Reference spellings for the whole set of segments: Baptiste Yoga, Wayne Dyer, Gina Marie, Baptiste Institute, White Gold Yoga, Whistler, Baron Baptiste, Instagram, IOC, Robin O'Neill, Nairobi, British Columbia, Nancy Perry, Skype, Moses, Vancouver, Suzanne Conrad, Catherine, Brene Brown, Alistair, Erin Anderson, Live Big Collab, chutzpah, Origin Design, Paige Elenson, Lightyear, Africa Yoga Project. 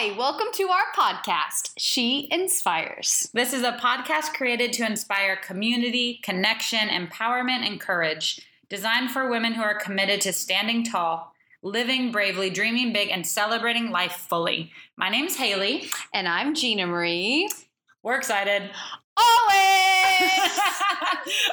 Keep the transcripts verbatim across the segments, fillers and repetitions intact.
Hi, welcome to our podcast, She Inspires. This is a podcast created to inspire community, connection, empowerment, and courage, designed for women who are committed to standing tall, living bravely, dreaming big, and celebrating life fully. My name's Haley. And I'm Gina Marie. We're excited. Always!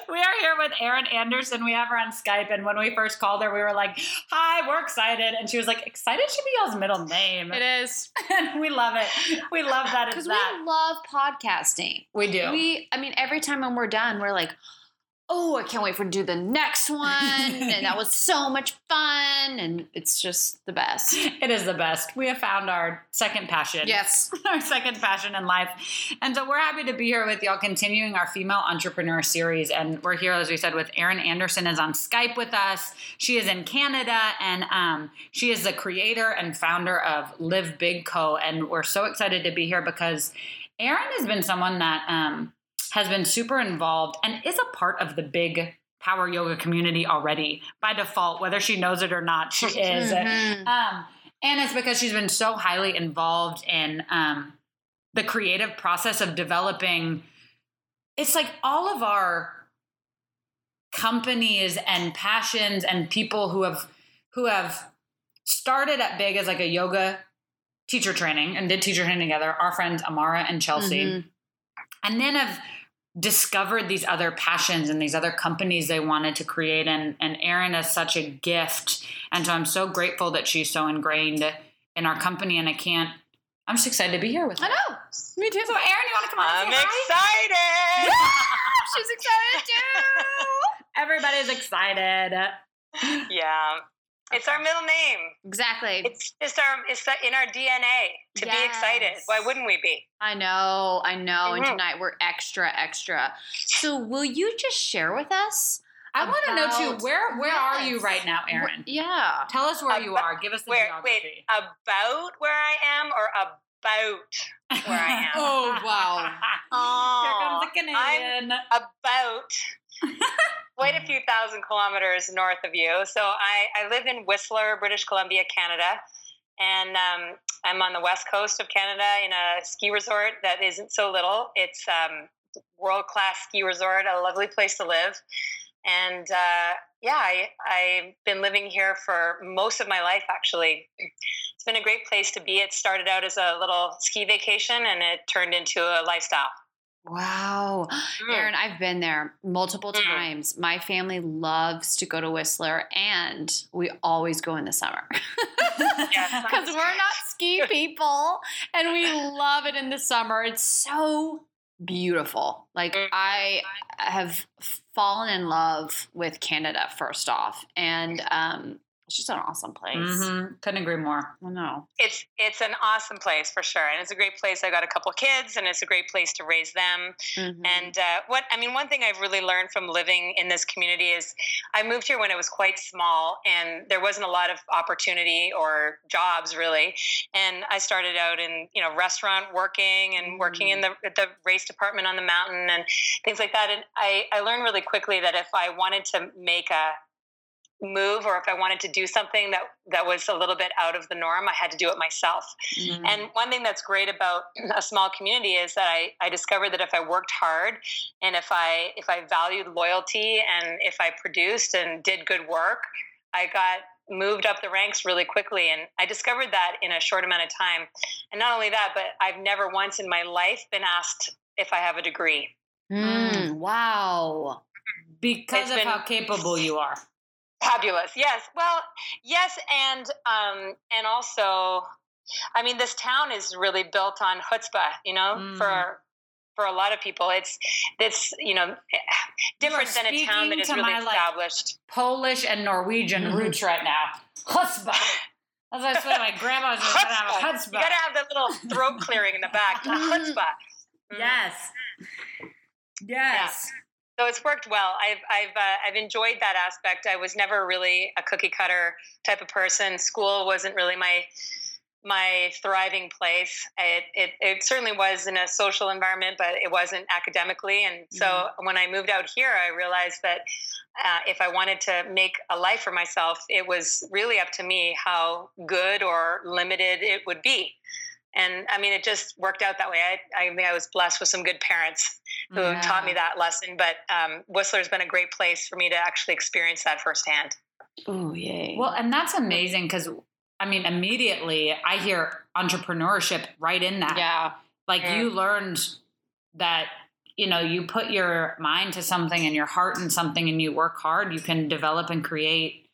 We are here with Erin Anderson. We have her on Skype, and when we first called her, we were like, hi, we're excited. And she was like, excited should be y'all's middle name. It is. And we love it. We love that. Because we love podcasting. We do. We, I mean, every time when we're done, we're like, oh, I can't wait for to do the next one. And that was so much fun. And it's just the best. It is the best. We have found our second passion. Yes. Our second passion in life. And so we're happy to be here with y'all continuing our female entrepreneur series. And we're here, as we said, with Erin Anderson is on Skype with us. She is in Canada, and um, she is the creator and founder of Live Big Co. And we're so excited to be here because Erin has been someone that um, – has been super involved and is a part of the big power yoga community already by default, whether she knows it or not, she is. Mm-hmm. Um, and it's because she's been so highly involved in um, the creative process of developing. It's like all of our companies and passions and people who have, who have started at big as like a yoga teacher training and did teacher training together. Our friends, Amara and Chelsea, mm-hmm. and then have discovered these other passions and these other companies they wanted to create. And, and Erin is such a gift. And so I'm so grateful that she's so ingrained in our company. And I can't, I'm just excited to be here with her. I know. Me too. So Erin, you want to come on? I'm excited. Hi? Yeah, she's excited too. Everybody's excited. Yeah. It's our middle name. Exactly. It's just our, it's in our D N A to yes. be excited. Why wouldn't we be? I know, I know. Mm-hmm. And tonight we're extra, extra. So will you just share with us? I about... want to know too, where where yes. are you right now, Erin? Yeah. Tell us where about, you are. Give us the where, geography. Wait, about where I am or about? About where I am. Oh, wow. Oh, here comes the Canadian. I'm about quite a few thousand kilometers north of you. So I, I live in Whistler, British Columbia, Canada. And um, I'm on the west coast of Canada in a ski resort that isn't so little. It's um, world-class ski resort, a lovely place to live. And uh, yeah, I, I've been living here for most of my life, actually. It's been a great place to be. It started out as a little ski vacation and it turned into a lifestyle. Wow. Mm. Erin, I've been there multiple mm. times. My family loves to go to Whistler and we always go in the summer because we're not ski people and we love it in the summer. It's so beautiful. Like mm-hmm. I have fallen in love with Canada first off. And, um, it's just an awesome place. Mm-hmm. Couldn't agree more. I know. It's it's an awesome place for sure, and it's a great place. I got a couple kids, and it's a great place to raise them. Mm-hmm. And uh, what I mean, one thing I've really learned from living in this community is I moved here when it was quite small, and there wasn't a lot of opportunity or jobs really. And I started out in you know restaurant working and working mm-hmm. in the the race department on the mountain and things like that. And I I learned really quickly that if I wanted to make a move or if I wanted to do something that that was a little bit out of the norm, I had to do it myself. Mm-hmm. And one thing that's great about a small community is that I, I discovered that if I worked hard and if I if I valued loyalty and if I produced and did good work, I got moved up the ranks really quickly. And I discovered that in a short amount of time. And not only that, but I've never once in my life been asked if I have a degree. Mm, wow. Because it's of been, how capable you are. Fabulous. Yes. Well, yes. And, um, and also, I mean, this town is really built on chutzpah, you know, mm. for, for a lot of people it's, it's, you know, different than a town that is really my, established. Like, Polish and Norwegian mm-hmm. roots right now. Chutzpah. That's what I said. My grandma's going to have a chutzpah. You got to have that little throat clearing in the back. Chutzpah. Mm. Yes. Yes. Yeah. So it's worked well. I've I've uh, I've enjoyed that aspect. I was never really a cookie cutter type of person. School wasn't really my my thriving place. It it, it certainly was in a social environment, but it wasn't academically. And so mm-hmm. when I moved out here, I realized that uh, if I wanted to make a life for myself, it was really up to me how good or limited it would be. And I mean, it just worked out that way. I, I mean, I was blessed with some good parents who yeah. taught me that lesson, but um, Whistler's been a great place for me to actually experience that firsthand. Oh, yay. Well, and that's amazing because, I mean, immediately I hear entrepreneurship right in that. Yeah. Like yeah. you learned that, you know, you put your mind to something and your heart in something and you work hard, you can develop and create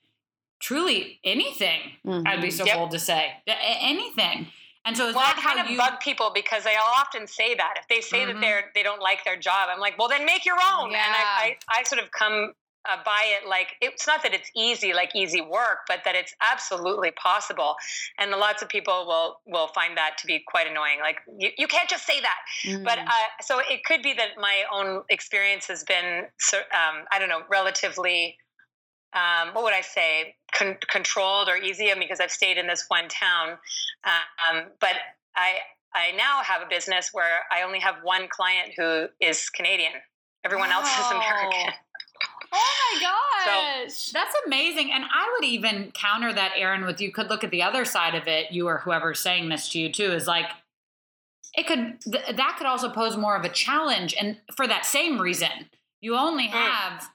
truly anything. Mm-hmm. I'd be so yep. bold to say. Anything. And so is well, that I kind how of you... bug people because they all often say that. If they say mm-hmm. that they're, they don't like their job, I'm like, well, then make your own. Yeah. And I, I, I sort of come uh, by it like, it's not that it's easy, like easy work, but that it's absolutely possible. And lots of people will, will find that to be quite annoying. Like, you, you can't just say that. Mm-hmm. But uh, so it could be that my own experience has been, um, I don't know, relatively... Um, what would I say, Con- controlled or easy? I mean, because I've stayed in this one town. Uh, um, but I I now have a business where I only have one client who is Canadian. Everyone wow. else is American. Oh my gosh. So, that's amazing. And I would even counter that, Erin, with you could look at the other side of it, you or whoever's saying this to you too, is like, it could, th- that could also pose more of a challenge. And for that same reason, you only have... Mm.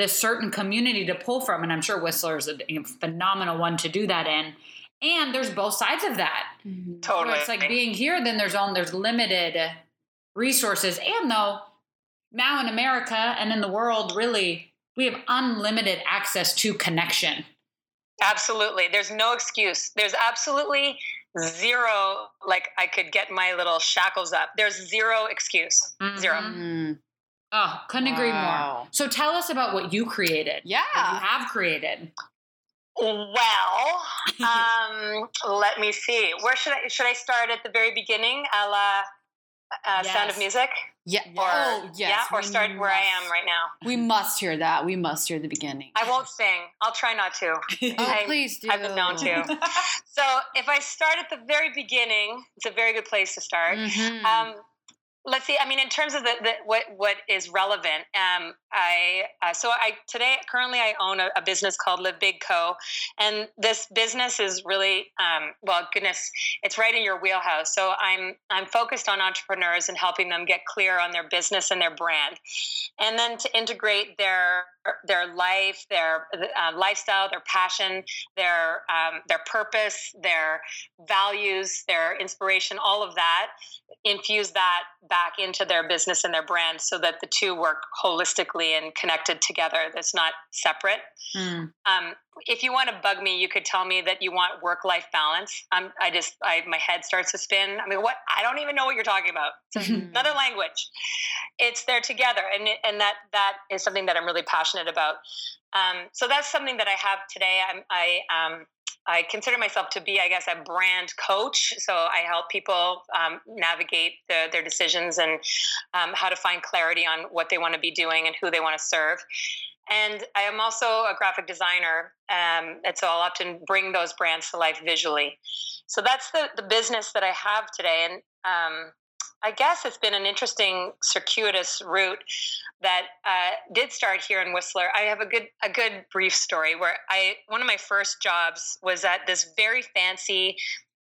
this certain community to pull from. And I'm sure Whistler is a phenomenal one to do that in. And there's both sides of that. Totally. Where it's like being here, then there's on, there's limited resources. And though now in America and in the world, really, we have unlimited access to connection. Absolutely. There's no excuse. There's absolutely zero, like I could get my little shackles up. There's zero excuse. Mm-hmm. Zero. Oh, couldn't agree wow. more. So tell us about what you created. Yeah. What you have created. Well, um, let me see. Where should I, should I start at the very beginning? A la uh, yes. Sound of Music? Yeah. Or, oh, yes. Yeah, or we start must, where I am right now. We must hear that. We must hear the beginning. I won't sing. I'll try not to. oh, I, please do. I've been known to. So if I start at the very beginning, it's a very good place to start. Mm-hmm. Um, Let's see. I mean, in terms of the, the what what is relevant, um, I uh, so I today currently I own a, a business called Live Big Co, and this business is really um, well, goodness, it's right in your wheelhouse. So I'm I'm focused on entrepreneurs and helping them get clear on their business and their brand, and then to integrate their their life, their uh, lifestyle, their passion, their um, their purpose, their values, their inspiration, all of that, infuse that back into their business and their brand so that the two work holistically and connected together. That's not separate. Mm. Um, if you want to bug me, you could tell me that you want work-life balance. I'm, I just, I, my head starts to spin. I mean, what, I don't even know what you're talking about. It's another language. It's there together. And, and that, that is something that I'm really passionate about. Um, so that's something that I have today. I'm, I, um, I consider myself to be, I guess, a brand coach. So I help people um, navigate the, their decisions and um, how to find clarity on what they want to be doing and who they want to serve. And I am also a graphic designer. Um, and so I'll often bring those brands to life visually. So that's the, the business that I have today. And um, I guess it's been an interesting circuitous route that uh, did start here in Whistler. I have a good a good brief story where I one of my first jobs was at this very fancy,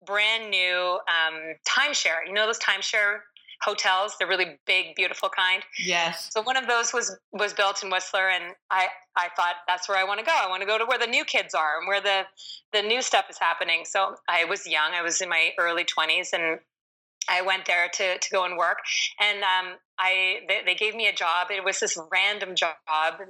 brand new um, timeshare. You know those timeshare hotels, the really big, beautiful kind. Yes. So one of those was was built in Whistler, and I, I thought that's where I want to go. I want to go to where the new kids are and where the the new stuff is happening. So I was young. I was in my early twenties, and I went there to, to go and work, and um, I they, they gave me a job. It was this random job.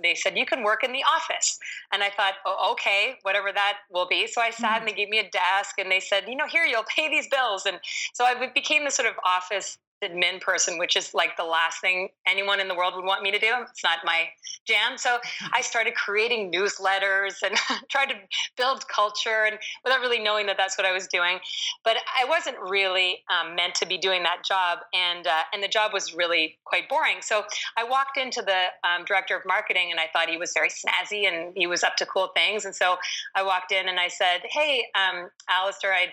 They said, you can work in the office. And I thought, oh, okay, whatever that will be. So I sat mm-hmm. and they gave me a desk, and they said, you know, here, you'll pay these bills. And so I became this sort of office admin person, which is like the last thing anyone in the world would want me to do. It's not my jam. So I started creating newsletters and tried to build culture, and without really knowing that that's what I was doing. But I wasn't really um, meant to be doing that job. And, uh, and the job was really quite boring. So I walked into the um, director of marketing, and I thought he was very snazzy and he was up to cool things. And so I walked in and I said, hey, um, Alistair, I'd,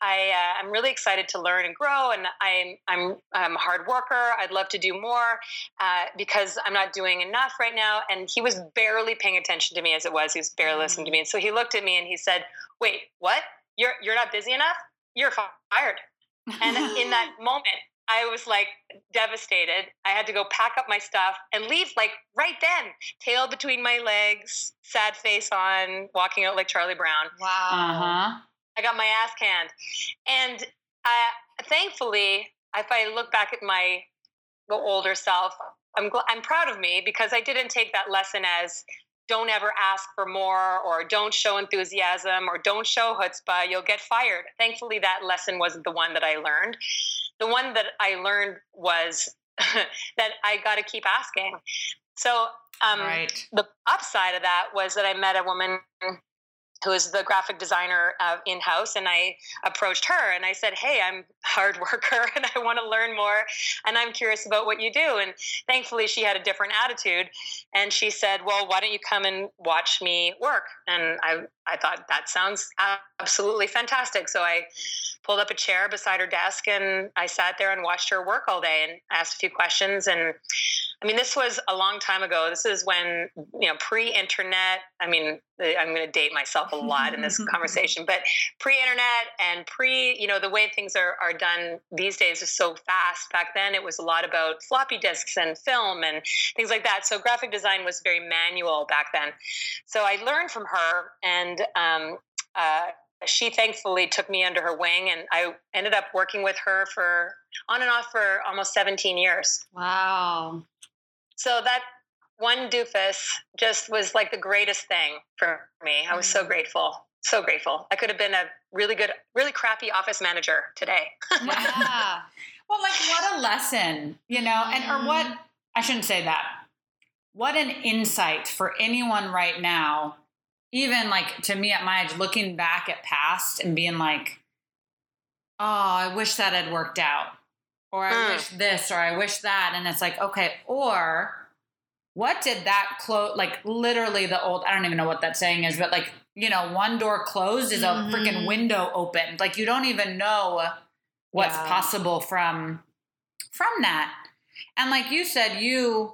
I, uh, I'm really excited to learn and grow, and I'm I'm I'm a hard worker. I'd love to do more uh, because I'm not doing enough right now. And he was barely paying attention to me as it was. He was barely listening to me. And so he looked at me and he said, "Wait, what? You're you're not busy enough? You're fired." And in that moment, I was like devastated. I had to go pack up my stuff and leave like right then. Tail between my legs, sad face on, walking out like Charlie Brown. Wow. Uh-huh. I got my ass canned. And I, thankfully, if I look back at my the older self, I'm gl- I'm proud of me because I didn't take that lesson as don't ever ask for more or don't show enthusiasm or don't show chutzpah, you'll get fired. Thankfully, that lesson wasn't the one that I learned. The one that I learned was that I got to keep asking. So um, right. The upside of that was that I met a woman who is the graphic designer uh, in-house, and I approached her and I said, hey, I'm a hard worker and I want to learn more and I'm curious about what you do. And thankfully she had a different attitude and she said, well, why don't you come and watch me work? And I, I thought that sounds absolutely fantastic. So I pulled up a chair beside her desk and I sat there and watched her work all day and asked a few questions. And I mean, this was a long time ago. This is when, you know, pre-internet, I mean, I'm going to date myself a lot in this conversation, but pre-internet and pre, you know, the way things are, are done these days is so fast. Back then it was a lot about floppy disks and film and things like that. So graphic design was very manual back then. So I learned from her and, um, uh, she thankfully took me under her wing and I ended up working with her for on and off for almost seventeen years. Wow. So that one doofus just was like the greatest thing for me. I was so grateful. So grateful. I could have been a really good, really crappy office manager today. Yeah. Well, like what a lesson, you know, and or what, I shouldn't say that. What an insight for anyone right now. Even like to me at my age, looking back at past and being like, oh, I wish that had worked out or I mm. wish this, or I wish that. And it's like, okay, or what did that close? Like literally the old, I don't even know what that saying is, but like, you know, one door closed is a mm-hmm. freaking window opened. Like you don't even know what's yeah. possible from, from that. And like you said, you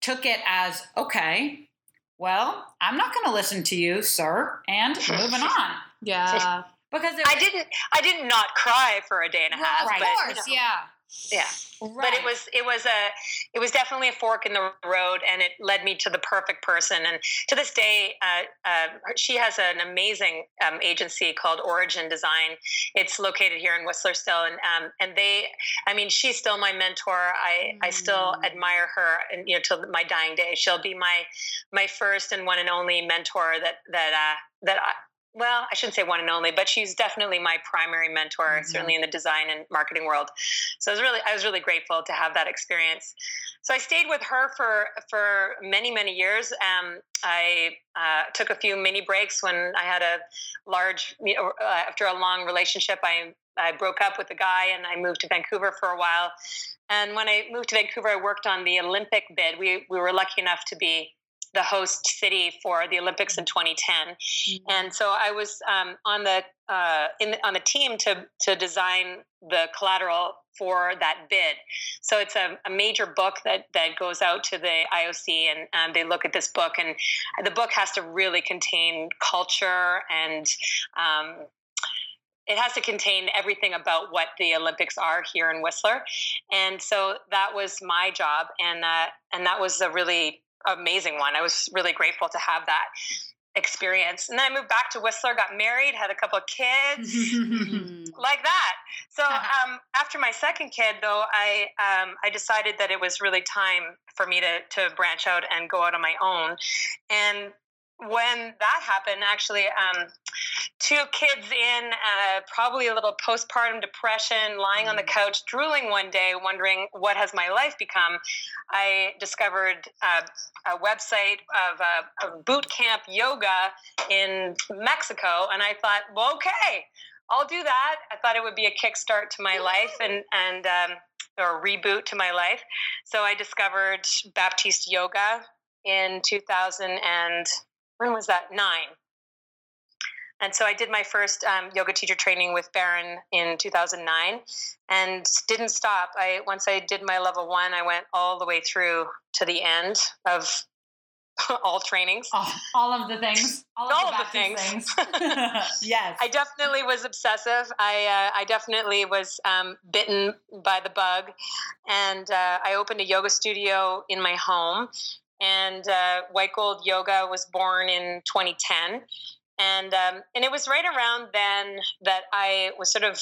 took it as, okay, well, I'm not going to listen to you, sir. And moving on. Yeah. Because it was, I didn't, I didn't not cry for a day and a half. Right. But, of course. You know, yeah. Yeah. Right. But it was, it was a, it was definitely a fork in the road and it led me to the perfect person. And to this day, uh, uh, she has an amazing um, agency called Origin Design. It's located here in Whistler still. And, um, and they, I mean, she's still my mentor. I, mm. I still admire her and, you know, till my dying day, she'll be my, my first and one and only mentor that, that, uh, that I, well, I shouldn't say one and only, but she's definitely my primary mentor, mm-hmm. certainly in the design and marketing world. So I was really, I was really grateful to have that experience. So I stayed with her for, for many, many years. Um, I uh, took a few mini breaks when I had a large, you know, uh, after a long relationship, I, I broke up with a guy and I moved to Vancouver for a while. And when I moved to Vancouver, I worked on the Olympic bid. We, we were lucky enough to be the host city for the Olympics in twenty ten. Mm-hmm. And so I was um, on the uh, in on the team to to design the collateral for that bid. So it's a, a major book that that goes out to the I O C and um, they look at this book and the book has to really contain culture and um, it has to contain everything about what the Olympics are here in Whistler. And so that was my job and uh, and that was a really amazing one. I was really grateful to have that experience. And then I moved back to Whistler, got married, had a couple of kids like that. So, um, after my second kid though, I, um, I decided that it was really time for me to, to branch out and go out on my own. And when that happened, actually, um, two kids in, uh, probably a little postpartum depression, lying mm. on the couch, drooling one day, wondering what has my life become, I discovered uh, a website of uh, a boot camp yoga in Mexico. And I thought, well, okay, I'll do that. I thought it would be a kickstart to my life and, and um, or reboot to my life. So I discovered Baptiste Yoga in two thousand and when was that? Nine. And so I did my first um, yoga teacher training with Baron in two thousand nine and didn't stop. I, once I did my level one, I went all the way through to the end of all trainings. Oh, all of the things. All of, all the, of the things. things. Yes. I definitely was obsessive. I uh, I definitely was um, bitten by the bug. And uh, I opened a yoga studio in my home. And uh, White Gold Yoga was born in twenty ten. And um, and it was right around then that I was sort of,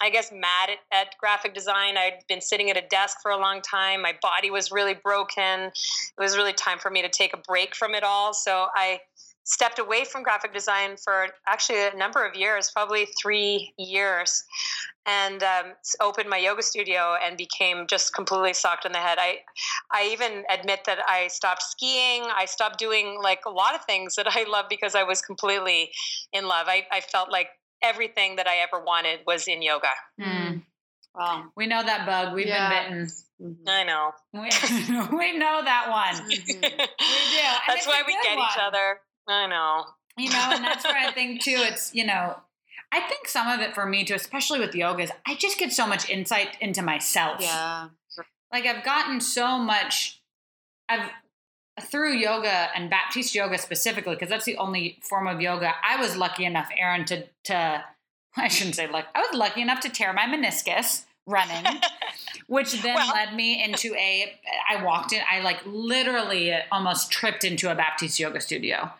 I guess, mad at, at graphic design. I'd been sitting at a desk for a long time. My body was really broken. It was really time for me to take a break from it all. So I stepped away from graphic design for actually a number of years, probably three years, and um, opened my yoga studio and became just completely socked in the head. I, I even admit that I stopped skiing. I stopped doing like a lot of things that I love because I was completely in love. I, I felt like everything that I ever wanted was in yoga. Mm. Wow. We know that bug. We've yeah. been bitten. Mm-hmm. I know. We, we know that one. Mm-hmm. We do. And that's why we get one. Each other. I know. You know, and that's where I think too, it's, you know, I think some of it for me too, especially with yoga, is I just get so much insight into myself. Yeah. Like I've gotten so much, I've, through yoga and Baptiste yoga specifically, because that's the only form of yoga. I was lucky enough, Erin, to, to, I shouldn't say luck. I was lucky enough to tear my meniscus running, which then well. led me into a, I walked in, I like literally almost tripped into a Baptiste yoga studio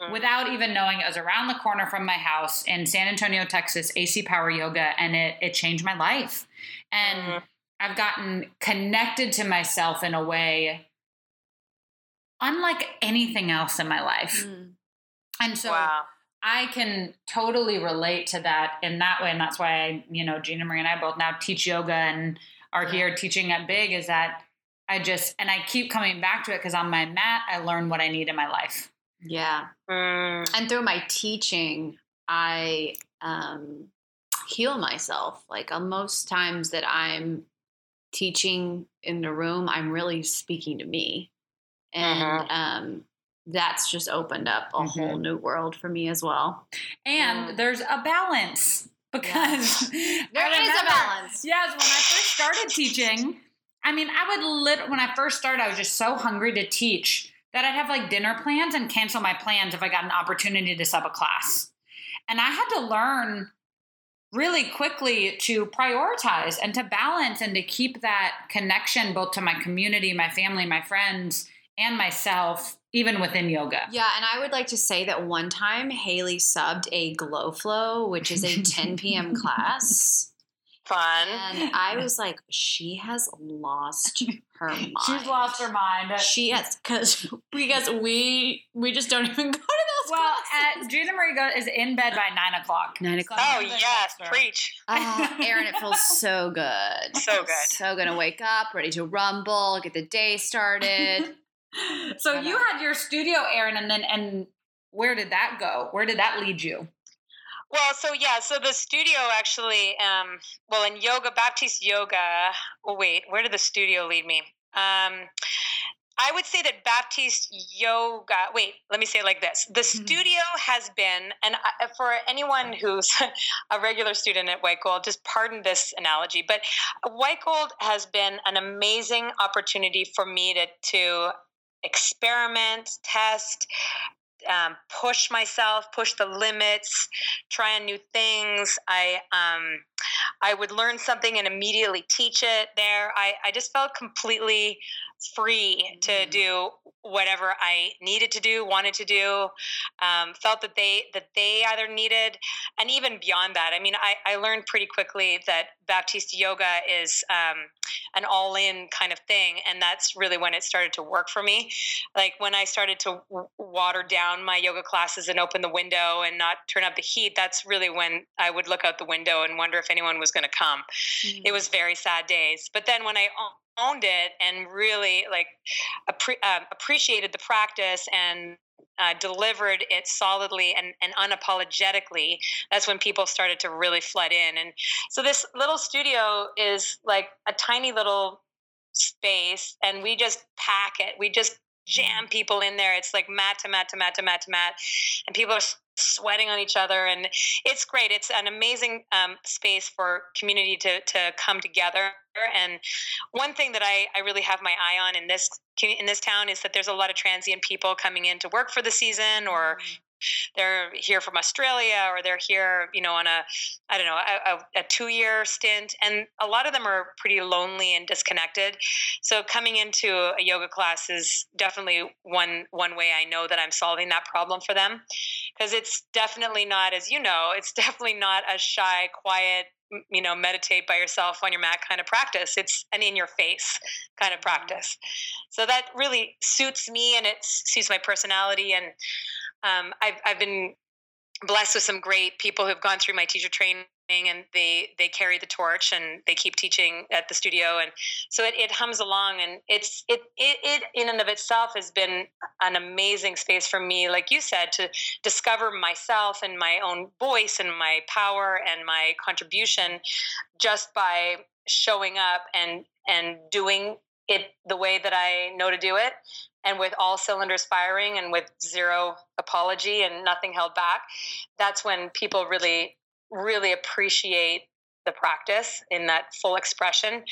mm-hmm. without even knowing. It was around the corner from my house in San Antonio, Texas, A C Power Yoga. And it, it changed my life. And mm-hmm. I've gotten connected to myself in a way unlike anything else in my life. Mm. And so wow. I can totally relate to that in that way. And that's why, I, you know, Gina Marie and I both now teach yoga and are here teaching at Big, is that I just, and I keep coming back to it because on my mat, I learn what I need in my life. Yeah. Mm. And through my teaching, I um, heal myself. Like uh, most times that I'm teaching in the room, I'm really speaking to me. And uh-huh. um, that's just opened up a mm-hmm. whole new world for me as well. And um, there's a balance because yeah. there is remember, a balance. Yes, when I first started teaching, I mean, I would lit- when I first started, I was just so hungry to teach that I'd have like dinner plans and cancel my plans if I got an opportunity to sub a class. And I had to learn really quickly to prioritize and to balance and to keep that connection both to my community, my family, my friends, and myself, even within yoga. Yeah, and I would like to say that one time Haley subbed a Glow Flow, which is a ten p.m. class. Fun. And I was like, she has lost her mind. She's lost her mind. She has, because because we we just don't even go to those well, classes. Well, Gina Marie goes, is in bed by nine o'clock. nine o'clock. Oh, yes, preach. Oh, Erin, it feels so good. So good. So going to wake up, ready to rumble, get the day started. So you had your studio, Erin, and then and where did that go? Where did that lead you? Well, so yeah, so the studio actually, um, well, in yoga, Baptiste Yoga. Oh, wait, where did the studio lead me? Um, I would say that Baptiste Yoga. Wait, let me say it like this: the mm-hmm. studio has been, and I, for anyone who's a regular student at White Gold, just pardon this analogy, but White Gold has been an amazing opportunity for me to to. experiment, test, um, push myself, push the limits, trying new things. I, um, I would learn something and immediately teach it there. I, I just felt completely free to do whatever I needed to do, wanted to do, um, felt that they, that they either needed. And even beyond that, I mean, I, I learned pretty quickly that Baptiste Yoga is, um, an all in kind of thing. And that's really when it started to work for me. Like when I started to w- water down my yoga classes and open the window and not turn up the heat, that's really when I would look out the window and wonder if anyone was going to come. Mm-hmm. It was very sad days. But then when I owned it and really like appre- uh, appreciated the practice and uh, delivered it solidly and, and unapologetically, that's when people started to really flood in. And so this little studio is like a tiny little space, and we just pack it. We just jam people in there. It's like mat to mat to mat to mat to mat, and people are sweating on each other, and it's great. It's an amazing um, space for community to to come together. And one thing that I, I really have my eye on in this in this town is that there's a lot of transient people coming in to work for the season, or they're here from Australia, or they're here, you know, on a, I don't know, a, a two-year stint. And a lot of them are pretty lonely and disconnected. So coming into a yoga class is definitely one, one way I know that I'm solving that problem for them. Because it's definitely not, as you know, it's definitely not a shy, quiet, you know, meditate by yourself on your mat kind of practice. It's an in your face kind of practice. So that really suits me, and it suits my personality. And um, I've, I've been blessed with some great people who've gone through my teacher training, and they, they carry the torch and they keep teaching at the studio. And so it, it hums along, and it's, it, it, it in and of itself has been an amazing space for me, like you said, to discover myself and my own voice and my power and my contribution just by showing up and, and doing it the way that I know to do it, and with all cylinders firing and with zero apology and nothing held back. That's when people really, really appreciate the practice in that full expression.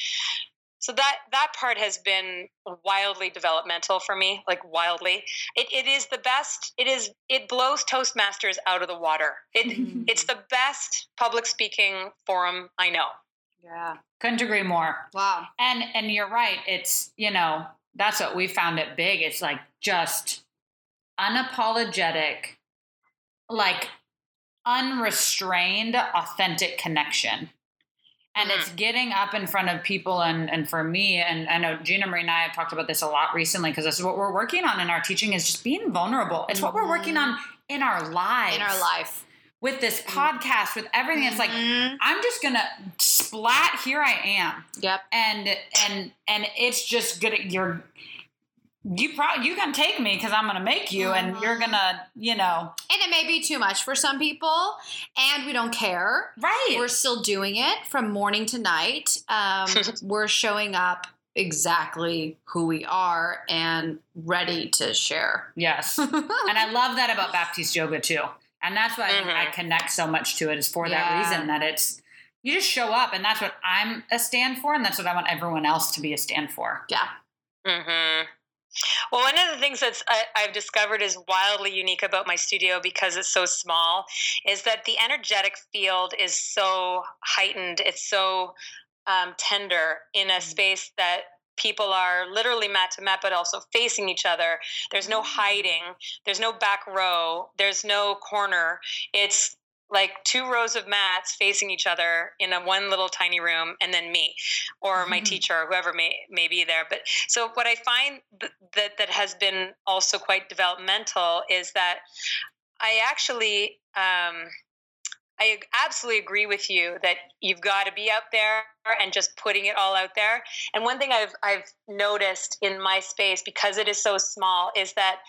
So that, that part has been wildly developmental for me, like wildly. It, it is the best. It is, it blows Toastmasters out of the water. It, it's the best public speaking forum I know. Yeah. Couldn't agree more. Wow. And, and you're right. It's, you know, that's what we found it big. It's like just unapologetic, like unrestrained, authentic connection. And mm-hmm. it's getting up in front of people. And, and for me, and I know Gina Marie and I have talked about this a lot recently, because this is what we're working on in our teaching, is just being vulnerable. It's mm-hmm. what we're working on in our lives. In our life. With this podcast, with everything, it's like, mm-hmm. I'm just going to splat, here I am. Yep. And, and, and it's just good. You're, you probably, you can take me, because I'm going to make you, mm-hmm. and you're going to, you know. And it may be too much for some people, and we don't care. Right. We're still doing it from morning to night. Um, we're showing up exactly who we are and ready to share. Yes. And I love that about Baptiste Yoga too. And that's why mm-hmm. I, I connect so much to it, is for yeah. that reason, that it's, you just show up, and that's what I'm a stand for. And that's what I want everyone else to be a stand for. Yeah. Mm-hmm. Well, one of the things that's I, I've discovered is wildly unique about my studio, because it's so small, is that the energetic field is so heightened. It's so um, tender in a space that people are literally mat to mat, but also facing each other. There's no hiding. There's no back row. There's no corner. It's like two rows of mats facing each other in a one little tiny room, and then me or my mm-hmm. teacher or whoever may, may be there. But so what I find that that has been also quite developmental is that I actually, um, I absolutely agree with you that you've got to be out there and just putting it all out there. And one thing I've I've noticed in my space, because it is so small, is that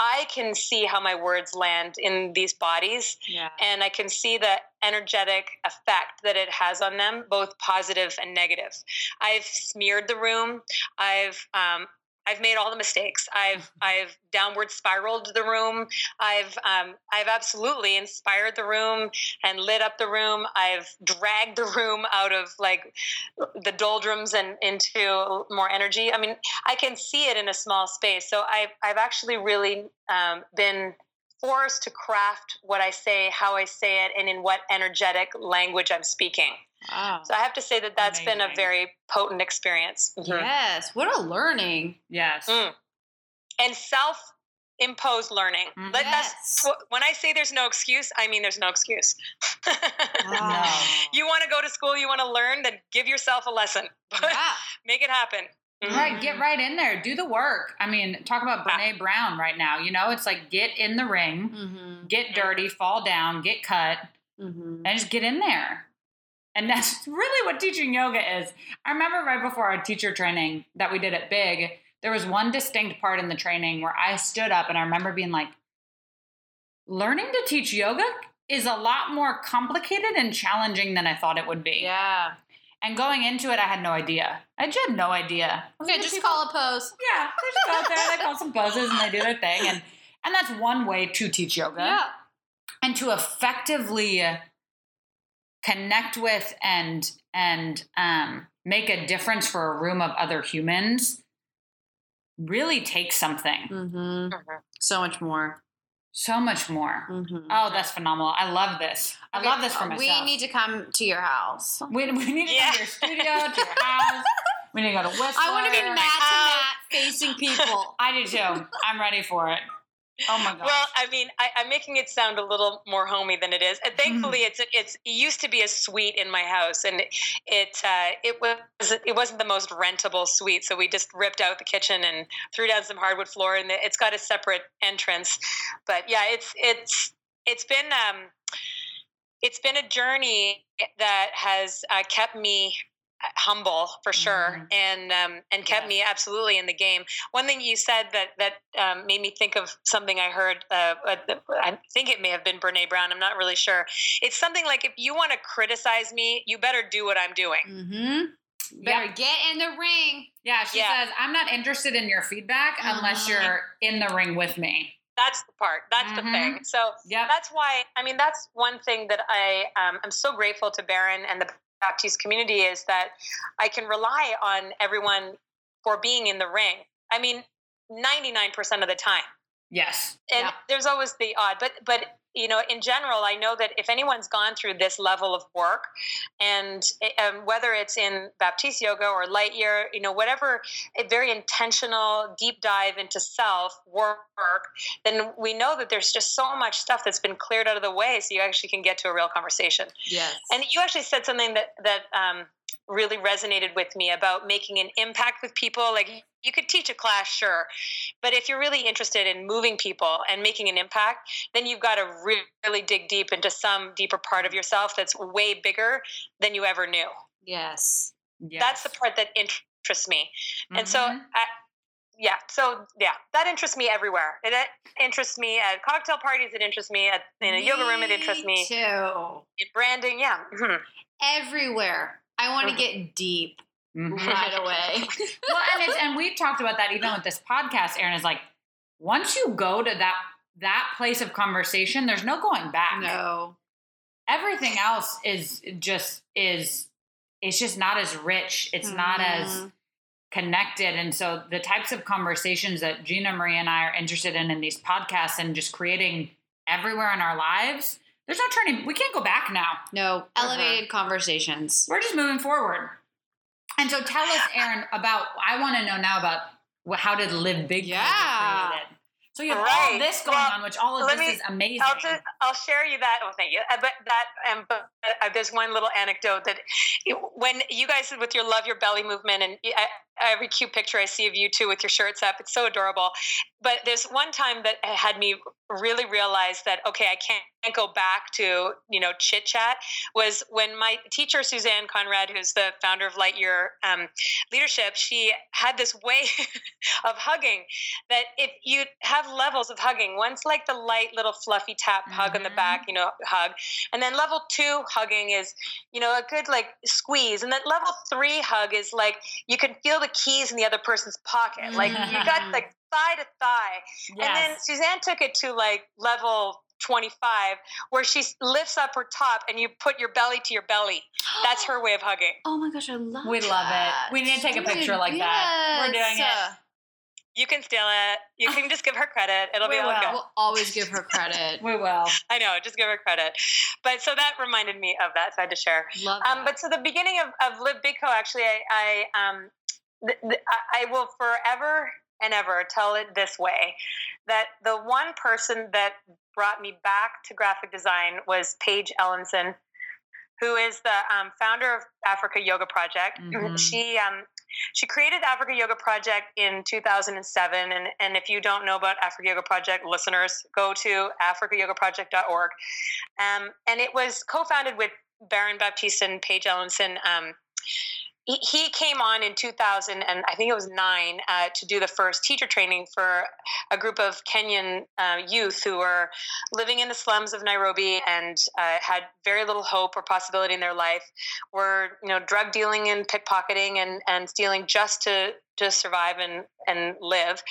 I can see how my words land in these bodies, yeah. and I can see the energetic effect that it has on them, both positive and negative. I've smeared the room. I've um, I've made all the mistakes. I've I've downward spiraled the room. I've um, I've absolutely inspired the room and lit up the room. I've dragged the room out of like the doldrums and into more energy. I mean, I can see it in a small space. So I've I've actually really um, been forced to craft what I say, how I say it, and in what energetic language I'm speaking. Wow. So I have to say that that's Amazing. Been a very potent experience. Mm-hmm. Yes. What a learning. Yes. Mm. And self-imposed learning. Mm-hmm. But yes. that's, when I say there's no excuse, I mean there's no excuse. Wow. You want to go to school, you want to learn, then give yourself a lesson. Yeah. Make it happen. Mm-hmm. Right. Get right in there. Do the work. I mean, talk about Brene ah. Brown right now. You know, it's like get in the ring, mm-hmm. get dirty, mm-hmm. fall down, get cut, mm-hmm. and just get in there. And that's really what teaching yoga is. I remember right before our teacher training that we did at Big, there was one distinct part in the training where I stood up and I remember being like, learning to teach yoga is a lot more complicated and challenging than I thought it would be. Yeah. And going into it, I had no idea. I just had no idea. Okay, just people, call a pose. Yeah, they just go out there, they call some poses and they do their thing. And, and that's one way to teach yoga. Yeah. And to effectively connect with and and um, make a difference for a room of other humans really takes something. Mm-hmm. So much more. So much more. Mm-hmm. Oh, that's phenomenal. I love this. I okay, love this for myself. We need to come to your house. We, we need to yeah. come to your studio, to your house. We need to go to Whistler. I want to be mad to Matt facing people. I do too. I'm ready for it. Oh my gosh. Well, I mean, I, I'm making it sound a little more homey than it is. And thankfully, mm. it's it's it used to be a suite in my house, and it uh, it was it wasn't the most rentable suite, so we just ripped out the kitchen and threw down some hardwood floor, and it's got a separate entrance. But yeah, it's it's it's been um it's been a journey that has uh, kept me humble for sure, mm-hmm. and um, and kept yes. me absolutely in the game. One thing you said that that um, made me think of something I heard. Uh, I think it may have been Brene Brown. I'm not really sure. It's something like, if you want to criticize me, you better do what I'm doing. Mm-hmm. Better yep. get in the ring. Yeah, she yeah. says, I'm not interested in your feedback mm-hmm. unless you're in the ring with me. That's the part. That's mm-hmm. the thing. So yep. that's why. I mean, that's one thing that I um, I'm so grateful to Baron and the Baptiste community is that I can rely on everyone for being in the ring. I mean, ninety-nine percent of the time. Yes. And yeah. there's always the odd, but, but, you know, in general, I know that if anyone's gone through this level of work, and um, whether it's in Baptiste Yoga or Lightyear, you know, whatever, a very intentional deep dive into self work, then we know that there's just so much stuff that's been cleared out of the way, so you actually can get to a real conversation. Yes. And you actually said something that that um, really resonated with me about making an impact with people. Like, you could teach a class, sure, but if you're really interested in moving people and making an impact, then you've got to really, really dig deep into some deeper part of yourself that's way bigger than you ever knew. Yes. yes. That's the part that interests me. Mm-hmm. And so, I, yeah, so, yeah, that interests me everywhere. It, it interests me at cocktail parties. It interests me at, in a me yoga room. It interests me too. In branding, yeah. Mm-hmm. Everywhere. I want to mm-hmm. get deep. Right away. Well, and it's, and we've talked about that even with this podcast. Erin is like, once you go to that that place of conversation, there's no going back. No, everything else is just is it's just not as rich. It's mm-hmm. not as connected. And so the types of conversations that Gina, Marie, and I are interested in in these podcasts and just creating everywhere in our lives, there's no turning. We can't go back now. No elevated uh-huh. conversations. We're just moving forward. And so tell us, Erin, about, I want to know now about how did Live Big yeah. Collab get created? So you have right. all this going well, on, which all of this me, is amazing. I'll, just, I'll share you that. Oh, thank you. Uh, but that, um, but, uh, there's one little anecdote that it, when you guys with your Love Your Belly movement, and I, every cute picture I see of you two with your shirts up, it's so adorable. But there's one time that had me really realize that, okay, I can't, can't go back to, you know, chit chat, was when my teacher, Suzanne Conrad, who's the founder of Lightyear um, Leadership, she had this way of hugging that if you have levels of hugging, one's like the light little fluffy tap mm-hmm. hug on the back, you know, hug. And then level two hugging is, you know, a good like squeeze. And then level three hug is like, you can feel the keys in the other person's pocket. Like you got like thigh to thigh. Yes. And then Suzanne took it to like level twenty-five, where she lifts up her top and you put your belly to your belly. That's her way of hugging. Oh my gosh, I love it. We love that. it. We need to take Dude, a picture like yes. that. We're doing it. You can steal it. You can just give her credit. It'll we be all will. good. We'll always give her credit. We will. I know. Just give her credit. But so that reminded me of that. So I had to share. Love um, But so the beginning of, of Live Big Co, actually, I, I, um, th- th- I will forever and ever tell it this way, that the one person that brought me back to graphic design was Paige Elenson, who is the um, founder of Africa Yoga Project. Mm-hmm. She um, she created Africa Yoga Project in two thousand seven. And, and if you don't know about Africa Yoga Project, listeners, go to africa yoga project dot org. Um, and it was co-founded with Baron Baptiste and Paige Elenson. Um, he, he came on in two thousand, and I think it was nine, uh, to do the first teacher training for a group of Kenyan uh, youth who were living in the slums of Nairobi and uh, had very little hope or possibility in their life, were, you know, drug dealing and pickpocketing and, and stealing just to, to survive and, and live.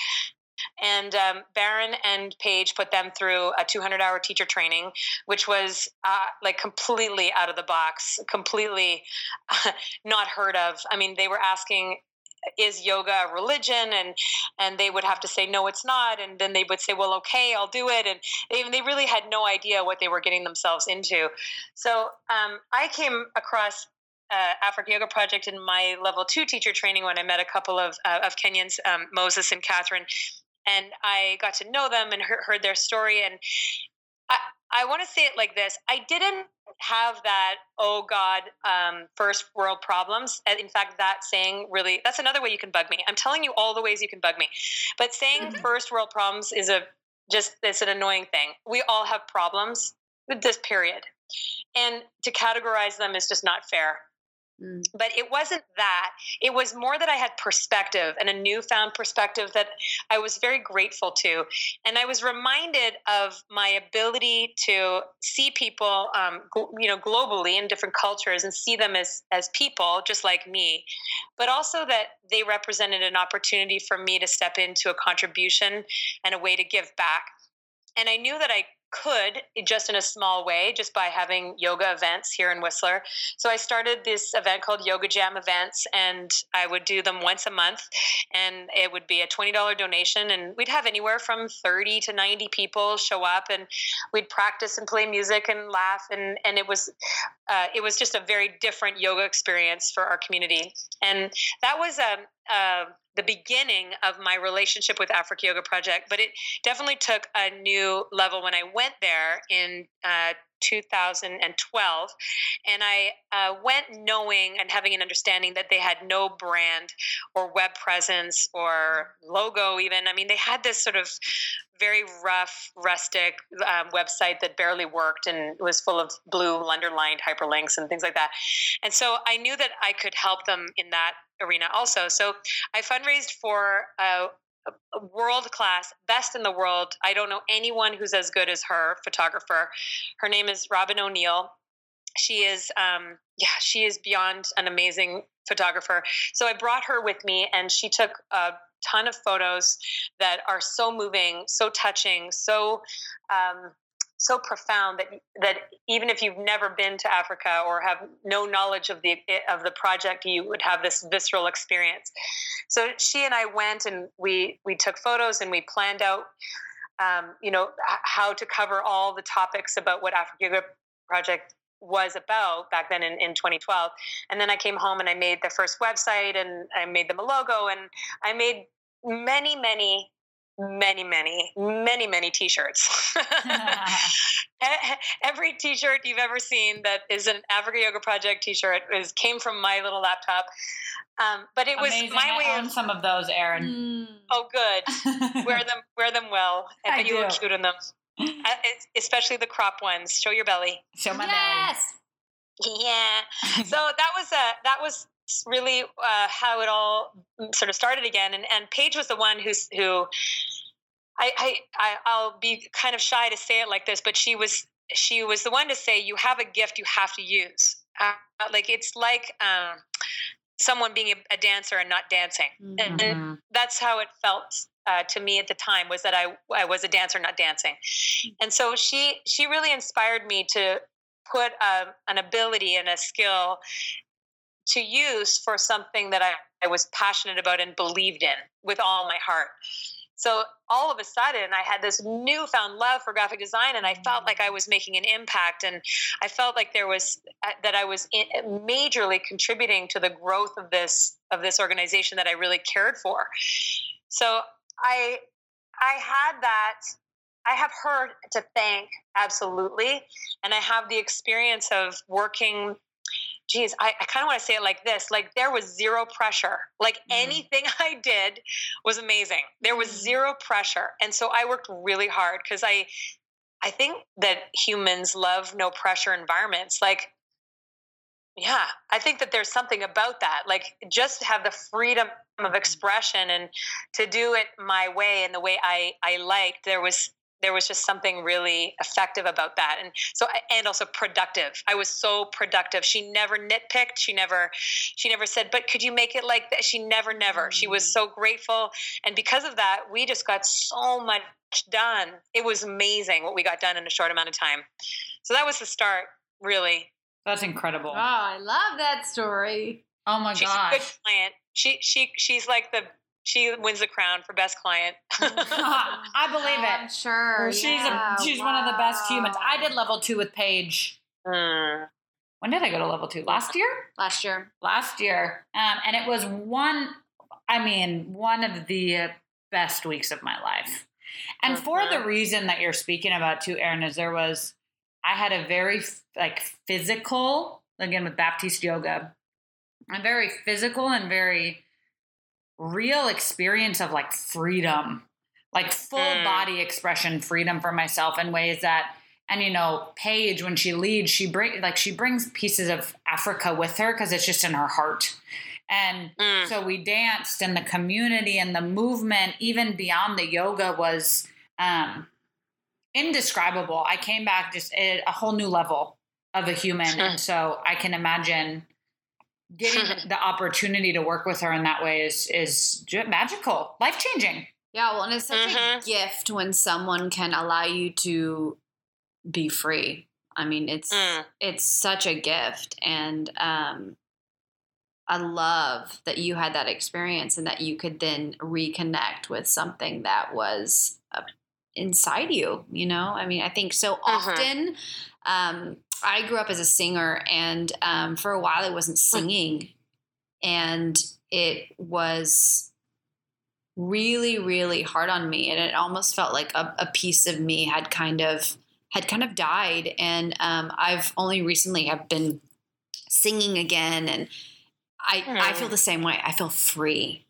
And um, Baron and Paige put them through a two hundred hour teacher training, which was uh, like completely out of the box, completely uh, not heard of. I mean, they were asking is yoga a religion? And and they would have to say, no, it's not. And then they would say, well, okay, I'll do it. And they, they really had no idea what they were getting themselves into. So um, I came across Uh, Africa Yoga Project in my level two teacher training when I met a couple of uh, of Kenyans, um, Moses and Catherine, and I got to know them and he- heard their story. And I, I want to say it like this. I didn't have that, oh God, um, first world problems. In fact, that saying really, that's another way you can bug me. I'm telling you all the ways you can bug me. But saying mm-hmm. first world problems is a just it's an annoying thing. We all have problems with this period. And to categorize them is just not fair. Mm. But it wasn't that. It was more that I had perspective and a newfound perspective that I was very grateful to. And I was reminded of my ability to see people, um, gl- you know, globally in different cultures and see them as, as people just like me, but also that they represented an opportunity for me to step into a contribution and a way to give back. And I knew that I could, just in a small way, just by having yoga events here in Whistler. So I started this event called Yoga Jam Events, and I would do them once a month, and it would be a twenty dollars donation, and we'd have anywhere from thirty to ninety people show up, and we'd practice and play music and laugh, and, and it was uh, it was just a very different yoga experience for our community. And that was a Uh, the beginning of my relationship with Africa Yoga Project, but it definitely took a new level when I went there in uh, two thousand twelve. And I uh, went knowing and having an understanding that they had no brand or web presence or logo even. I mean, they had this sort of very rough, rustic um, website that barely worked and was full of blue underlined hyperlinks and things like that. And so I knew that I could help them in that arena also. So I fundraised for a, a world-class, best in the world. I don't know anyone who's as good as her photographer. Her name is Robin O'Neill. She is, um, yeah, she is beyond an amazing photographer. So I brought her with me, and she took a ton of photos that are so moving, so touching, so, um, so profound that that even if you've never been to Africa or have no knowledge of the of the project, you would have this visceral experience. So she and I went, and we we took photos, and we planned out, um, you know, how to cover all the topics about what Africa Yoga Project was about back then in, in twenty twelve. And then I came home and I made the first website, and I made them a logo, and I made many, many many, many, many, many t-shirts. Every t-shirt you've ever seen that is an Africa Yoga Project t-shirt is came from my little laptop. Um, but it was Amazing. my I way. I own of, some of those, Erin. Mm. Oh, good. Wear them, wear them well. And you do. Look cute in them. I, especially the crop ones. Show your belly. Show my yes. belly. Yeah. So that was a, that was, really uh, how it all sort of started again. And, and Paige was the one who's, who I, I, I, I'll be kind of shy to say it like this, but she was, she was the one to say, you have a gift you have to use. Uh, like, it's like um, someone being a, a dancer and not dancing. Mm-hmm. And that's how it felt uh, to me at the time, was that I, I was a dancer, not dancing. And so she, she really inspired me to put a, an ability and a skill to use for something that I, I was passionate about and believed in with all my heart. So all of a sudden I had this newfound love for graphic design, and I felt like I was making an impact, and I felt like there was, that I was in, majorly contributing to the growth of this, of this organization that I really cared for. So I, I had that, I have her to thank, absolutely. And I have the experience of working Geez, I, I kind of want to say it like this. Like, there was zero pressure. Like, mm. anything I did was amazing. There was zero pressure. And so I worked really hard, because I, I think that humans love no pressure environments. Like, yeah, I think that there's something about that. Like, just have the freedom of expression and to do it my way and the way I, I liked. There was, there was just something really effective about that. And so, and also productive. I was so productive. She never nitpicked. She never, she never said, but could you make it like that? She never, never, mm-hmm. she was so grateful. And because of that, we just got so much done. It was amazing what we got done in a short amount of time. So that was the start, really. That's incredible. Oh, I love that story. Oh my gosh. She's a good client. she she she's like the she wins the crown for best client. I believe it. I'm sure. She's yeah. a, she's wow. one of the best humans. I did level two with Paige. Mm. When did I go to level two? Last year? Last year. Last year. Um, and it was one, I mean, one of the best weeks of my life. And mm-hmm. for the reason that you're speaking about too, Erin, is there was, I had a very like physical, again with Baptiste Yoga, a very physical and very real experience of like freedom, like full mm. body expression, freedom for myself in ways that, and you know, Paige, when she leads, she bring like she brings pieces of Africa with her because it's just in her heart. And mm. so we danced, and the community and the movement, even beyond the yoga, was um, indescribable. I came back just at a whole new level of a human. Sure. And so I can imagine getting sure. the opportunity to work with her in that way is, is magical, life-changing. Yeah, well, and it's such mm-hmm. a gift when someone can allow you to be free. I mean, it's mm. it's such a gift. And um I love that you had that experience and that you could then reconnect with something that was uh, inside you, you know? I mean, I think so often, uh-huh. um, I grew up as a singer, and um, for a while I wasn't singing, and it was really, really hard on me. And it almost felt like a, a piece of me had kind of, had kind of died. And um, I've only recently have been singing again, and I, mm. I feel the same way. I feel free.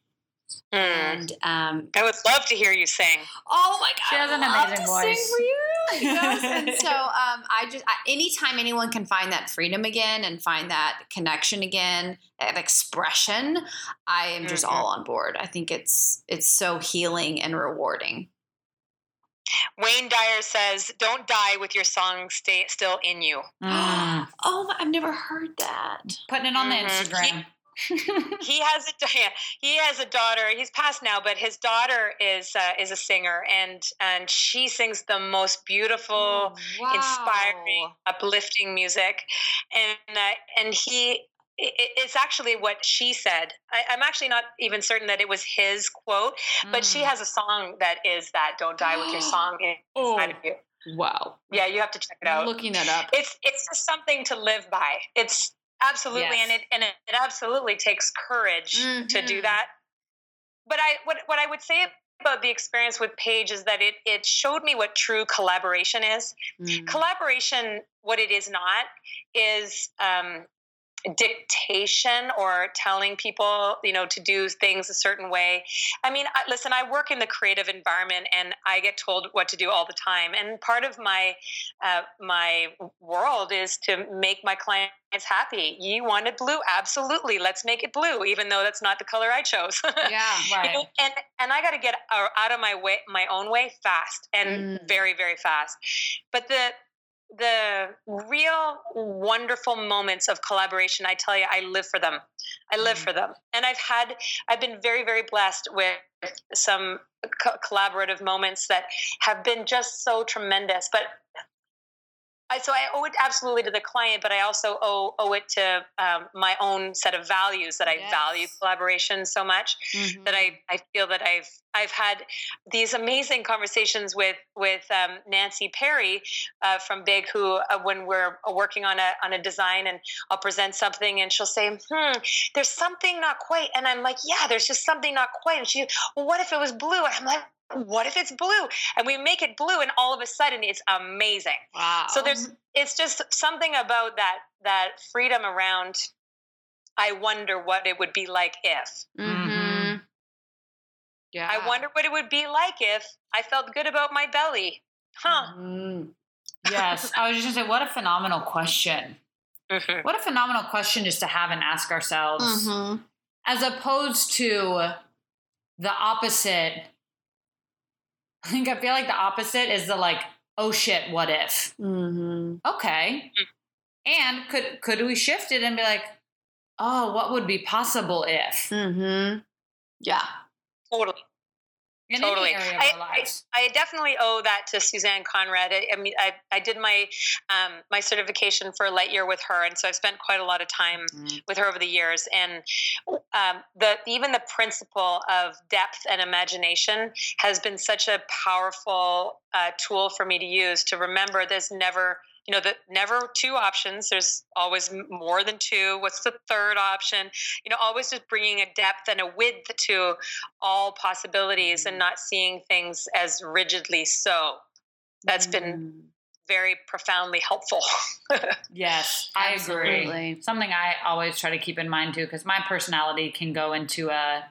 Mm. And um, I would love to hear you sing. Oh my God. She has an amazing voice. I love to sing for you. Yes. And so um, I just, I, anytime anyone can find that freedom again and find that connection again, that expression, I am just mm-hmm. all on board. I think it's, it's so healing and rewarding. Wayne Dyer says, "Don't die with your song stay still in you." Mm. Oh, I've never heard that. Putting it on mm-hmm. the Instagram. He- he has a he has a daughter. He's passed now, but his daughter is uh, is a singer, and and she sings the most beautiful, oh, wow. inspiring, uplifting music. And uh, and he it, it's actually what she said. I, I'm actually not even certain that it was his quote, mm. but she has a song that is that. Don't die with your song inside oh. of you. Wow. Yeah, you have to check it out. I'm looking it up. It's it's just something to live by. It's. Absolutely. Yes. And it, and it, it absolutely takes courage mm-hmm. to do that. But I, what, what I would say about the experience with Paige is that it, it showed me what true collaboration is. Mm. Collaboration, what it is not is, um, dictation or telling people, you know, to do things a certain way. I mean, I, listen, I work in the creative environment, and I get told what to do all the time. And part of my uh, my world is to make my clients happy. You wanted blue? Absolutely. Let's make it blue, even though that's not the color I chose. Yeah, right. You know, and and I got to get out of my way, my own way, fast and mm. very, very fast. But the The real wonderful moments of collaboration, I tell you, I live for them. I live mm. for them. And I've had, I've been very, very blessed with some co- collaborative moments that have been just so tremendous. But I, so I owe it absolutely to the client, but I also owe, owe it to um, my own set of values that I yes. value collaboration so much mm-hmm. that I, I feel that I've I've had these amazing conversations with with um, Nancy Perry uh, from Big, who uh, when we're working on a on a design and I'll present something and she'll say, hmm, there's something not quite. And I'm like, yeah, there's just something not quite. And she, well, what if it was blue? And I'm like, what if it's blue? And we make it blue, and all of a sudden it's amazing. Wow. So there's, it's just something about that, that freedom around, I wonder what it would be like if, mm-hmm. yeah, I wonder what it would be like if I felt good about my belly. Huh? Mm-hmm. Yes. I was just gonna say, what a phenomenal question. Mm-hmm. What a phenomenal question just to have and ask ourselves mm-hmm. as opposed to the opposite. I think I feel like the opposite is the like, oh shit, what if? Mm-hmm. Okay. And could could we shift it and be like, oh, what would be possible if? Mm-hmm. Yeah. Totally. In totally. Any area of I, I, I definitely owe that to Suzanne Conrad. I, I mean, I, I did my um, my certification for Lightyear with her, and so I've spent quite a lot of time mm. with her over the years. And um, the even the principle of depth and imagination has been such a powerful uh, tool for me to use to remember there's never, you know, that never two options. There's always more than two. What's the third option? You know, always just bringing a depth and a width to all possibilities and not seeing things as rigidly so. That's mm. been very profoundly helpful. Yes, I Absolutely. agree. Something I always try to keep in mind too, because my personality can go into a,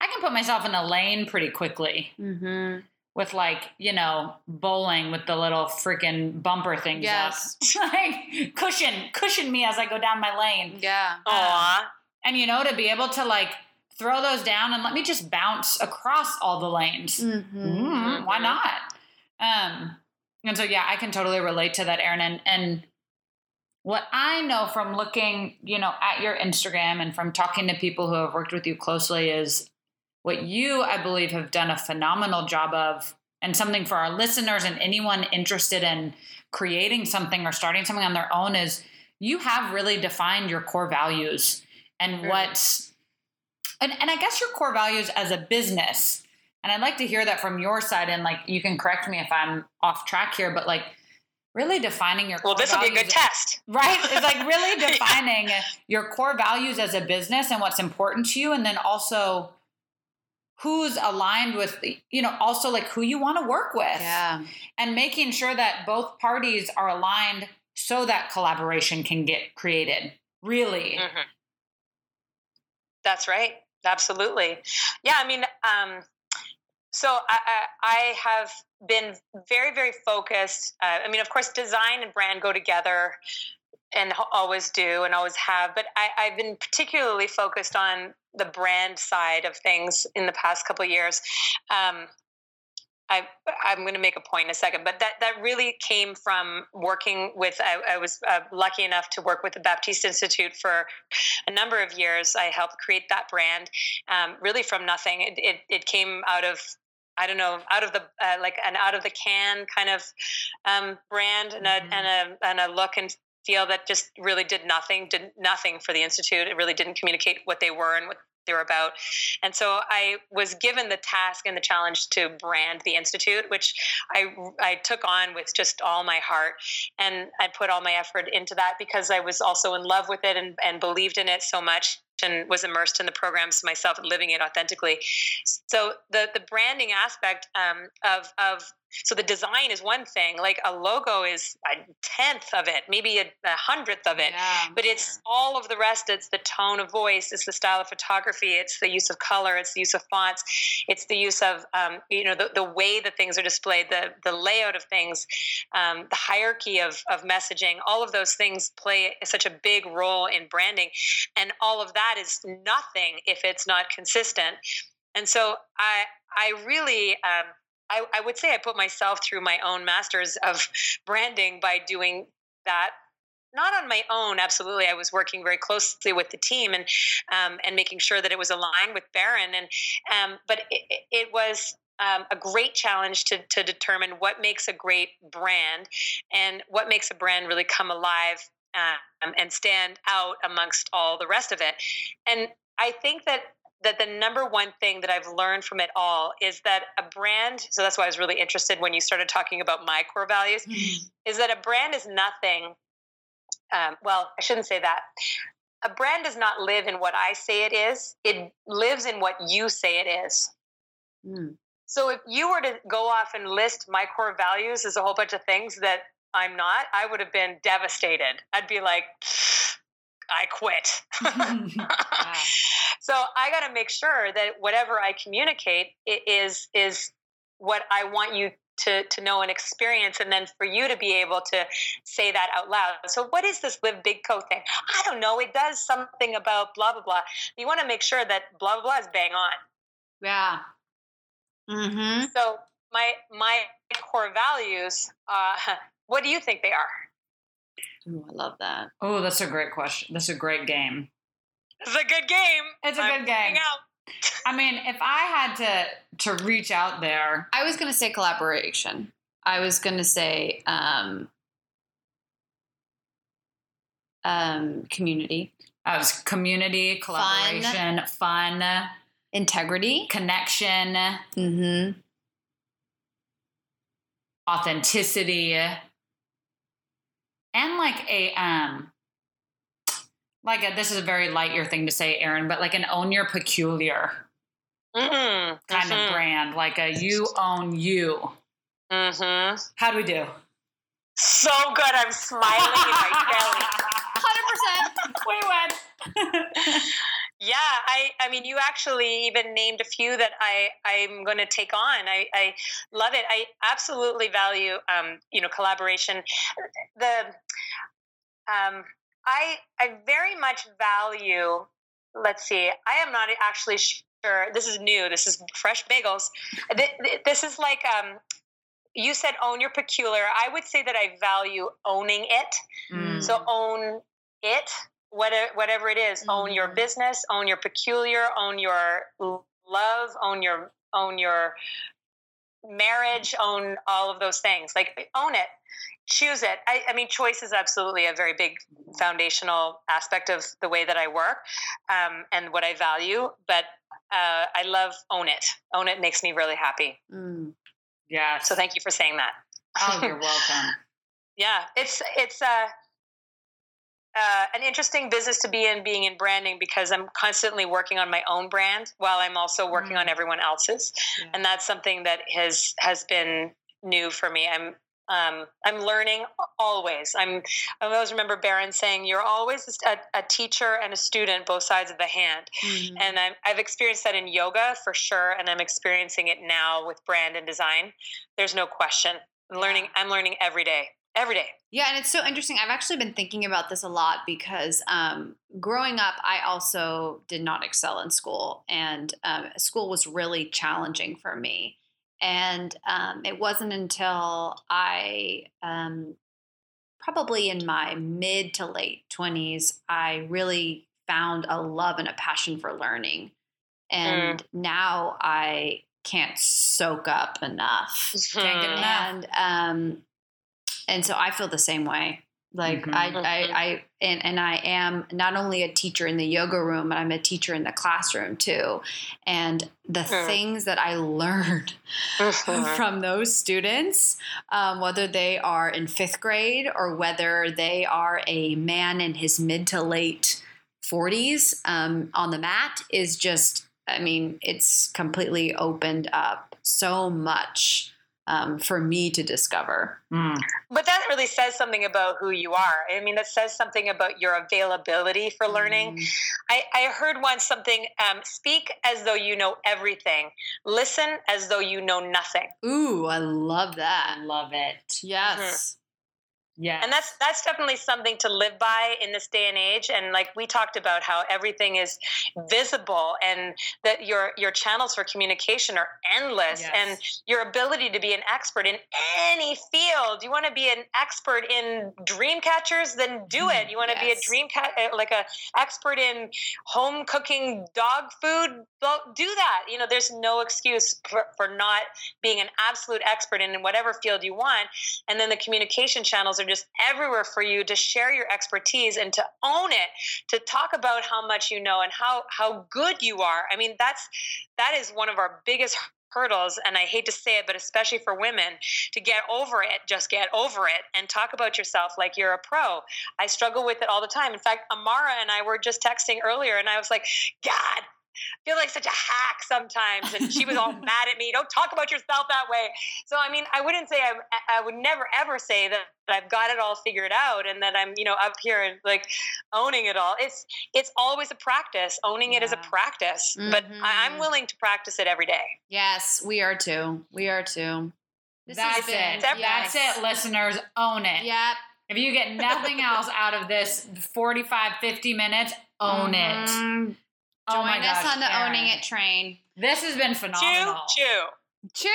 I can put myself in a lane pretty quickly. Mm-hmm. With like, you know, bowling with the little freaking bumper things yes. up. Like, cushion, cushion me as I go down my lane. Yeah. Aww. Um, and, you know, to be able to, like, throw those down and let me just bounce across all the lanes. Mm-hmm. Mm-hmm. Why not? Um, and so, yeah, I can totally relate to that, Erin. And, and what I know from looking, you know, at your Instagram and from talking to people who have worked with you closely is what you, I believe, have done a phenomenal job of, and something for our listeners and anyone interested in creating something or starting something on their own, is you have really defined your core values and sure. what's, and, and I guess your core values as a business. And I'd like to hear that from your side. And like, you can correct me if I'm off track here, but like really defining your, well, core this will be a good test, right? It's like really defining yeah. your core values as a business and what's important to you. And then also, who's aligned with, you know, also like who you want to work with yeah. and making sure that both parties are aligned so that collaboration can get created. Really. Mm-hmm. That's right. Absolutely. Yeah. I mean, um, so I, I, I have been very, very focused. Uh, I mean, of course, design and brand go together and always do and always have, but I, I've been particularly focused on the brand side of things in the past couple of years. Um, I, I'm going to make a point in a second, but that, that really came from working with, I, I was uh, lucky enough to work with the Baptiste Institute for a number of years. I helped create that brand, um, really from nothing. It, it, it came out of, I don't know, out of the, uh, like an out of the can kind of um, brand and mm-hmm. a, and a, and a look and feel that just really did nothing, did nothing for the Institute. It really didn't communicate what they were and what they were about. And so I was given the task and the challenge to brand the Institute, which I, I took on with just all my heart. And I put all my effort into that because I was also in love with it and, and believed in it so much and was immersed in the programs myself and living it authentically. So the, the branding aspect um, of, of, so the design is one thing, like a logo is a tenth of it, maybe a, a hundredth of it, yeah. but it's all of the rest. It's the tone of voice. It's the style of photography. It's the use of color. It's the use of fonts. It's the use of, um, you know, the, the way that things are displayed, the, the layout of things, um, the hierarchy of, of messaging, all of those things play such a big role in branding. And all of that is nothing if it's not consistent. And so I, I really, um, I, I would say I put myself through my own masters of branding by doing that. Not on my own, absolutely. I was working very closely with the team and um, and making sure that it was aligned with Baron. And um, but it, it was um, a great challenge to to determine what makes a great brand and what makes a brand really come alive um, and stand out amongst all the rest of it. And I think that. that the number one thing that I've learned from it all is that a brand, so that's why I was really interested when you started talking about my core values, mm-hmm. is that a brand is nothing. Um, well, I shouldn't say that. A brand does not live in what I say it is. It lives in what you say it is. Mm. So if you were to go off and list my core values as a whole bunch of things that I'm not, I would have been devastated. I'd be like, I quit. Wow. So I got to make sure that whatever I communicate is is what I want you to, to know and experience, and then for you to be able to say that out loud. So what is this Live Big Co thing? I don't know. It does something about blah, blah, blah. You want to make sure that blah, blah, blah is bang on. Yeah. Mm-hmm. So my, my core values, uh, what do you think they are? Ooh, I love that. Oh, that's a great question. That's a great game. It's a good game. It's a I'm good game. Out. I mean, if I had to, to reach out there. I was going to say collaboration. I was going to say um, um, community. I was community, collaboration, fun. fun Integrity. Connection. Mm-hmm. Authenticity. And like a... um. Like, a, this is a very Lightyear thing to say, Erin, but like an own your peculiar mm-hmm. kind mm-hmm. of brand. Like a you own you. Mm-hmm. How do we do? So good. I'm smiling in my belly. one hundred percent. We win. Yeah. I, I mean, you actually even named a few that I, I'm going to take on. I, I love it. I absolutely value, um, you know, collaboration. The... um. I I very much value, let's see, I am not actually sure, this is new, this is fresh bagels. This is like, um, you said own your peculiar. I would say that I value owning it. Mm. So own it, whatever, whatever it is, mm. own your business, own your peculiar, own your love, own your own your marriage, own all of those things, like own it. Choose it. I, I mean, choice is absolutely a very big foundational aspect of the way that I work um, and what I value. But uh, I love own it. Own it makes me really happy. Mm. Yeah. So thank you for saying that. Oh, you're welcome. Yeah, it's it's uh, uh, an interesting business to be in, being in branding, because I'm constantly working on my own brand while I'm also working mm. on everyone else's, yeah. and that's something that has has been new for me. I'm. Um, I'm learning always. I'm, I always remember Baron saying, you're always a, a teacher and a student, both sides of the hand. Mm-hmm. And I'm, I've experienced that in yoga for sure. And I'm experiencing it now with brand and design. There's no question. I'm learning, I'm learning every day, every day. Yeah. And it's so interesting. I've actually been thinking about this a lot because, um, growing up, I also did not excel in school, and, um, school was really challenging for me. And um, it wasn't until I, um, probably in my mid to late twenties, I really found a love and a passion for learning. And mm. now I can't soak up enough. Can't get enough. And, um, and so I feel the same way. Like mm-hmm. I, I, I and, and I am not only a teacher in the yoga room, but I'm a teacher in the classroom too. And the mm-hmm. things that I learned mm-hmm. from those students, um, whether they are in fifth grade or whether they are a man in his mid to late forties um, on the mat, is just, I mean, it's completely opened up so much Um, for me to discover. Mm. But that really says something about who you are. I mean, that says something about your availability for learning. Mm. I, I heard once something, um, speak as though you know everything. Listen as though you know nothing. Ooh, I love that. I love it. Yes. Mm-hmm. Yeah. And that's, that's definitely something to live by in this day and age. And like we talked about how everything is visible, and that your, your channels for communication are endless, yes. and your ability to be an expert in any field. You want to be an expert in dream catchers, then do it. You want to yes. be a dream cat, like a expert in home cooking dog food, do that. You know, there's no excuse for, for not being an absolute expert in whatever field you want. And then the communication channels are just everywhere for you to share your expertise and to own it, to talk about how much you know and how, how good you are. I mean, that's, that is one of our biggest hurdles. And I hate to say it, but especially for women, to get over it, just get over it and talk about yourself like you're a pro. I struggle with it all the time. In fact, Amara and I were just texting earlier, and I was like, God, I feel like such a hack sometimes. And she was all mad at me. Don't talk about yourself that way. So, I mean, I wouldn't say, I'm, I would never, ever say that I've got it all figured out and that I'm, you know, up here and like owning it all. It's, it's always a practice. Owning yeah. it is a practice, mm-hmm. but I, I'm willing to practice it every day. Yes, we are too. We are too. This That's it. That's yes. it, listeners. Own it. Yep. If you get nothing else out of this forty-five, fifty minutes, own mm-hmm. it. Join oh my us gosh, on the Erin. Owning It train. This has been phenomenal. Choo, choo.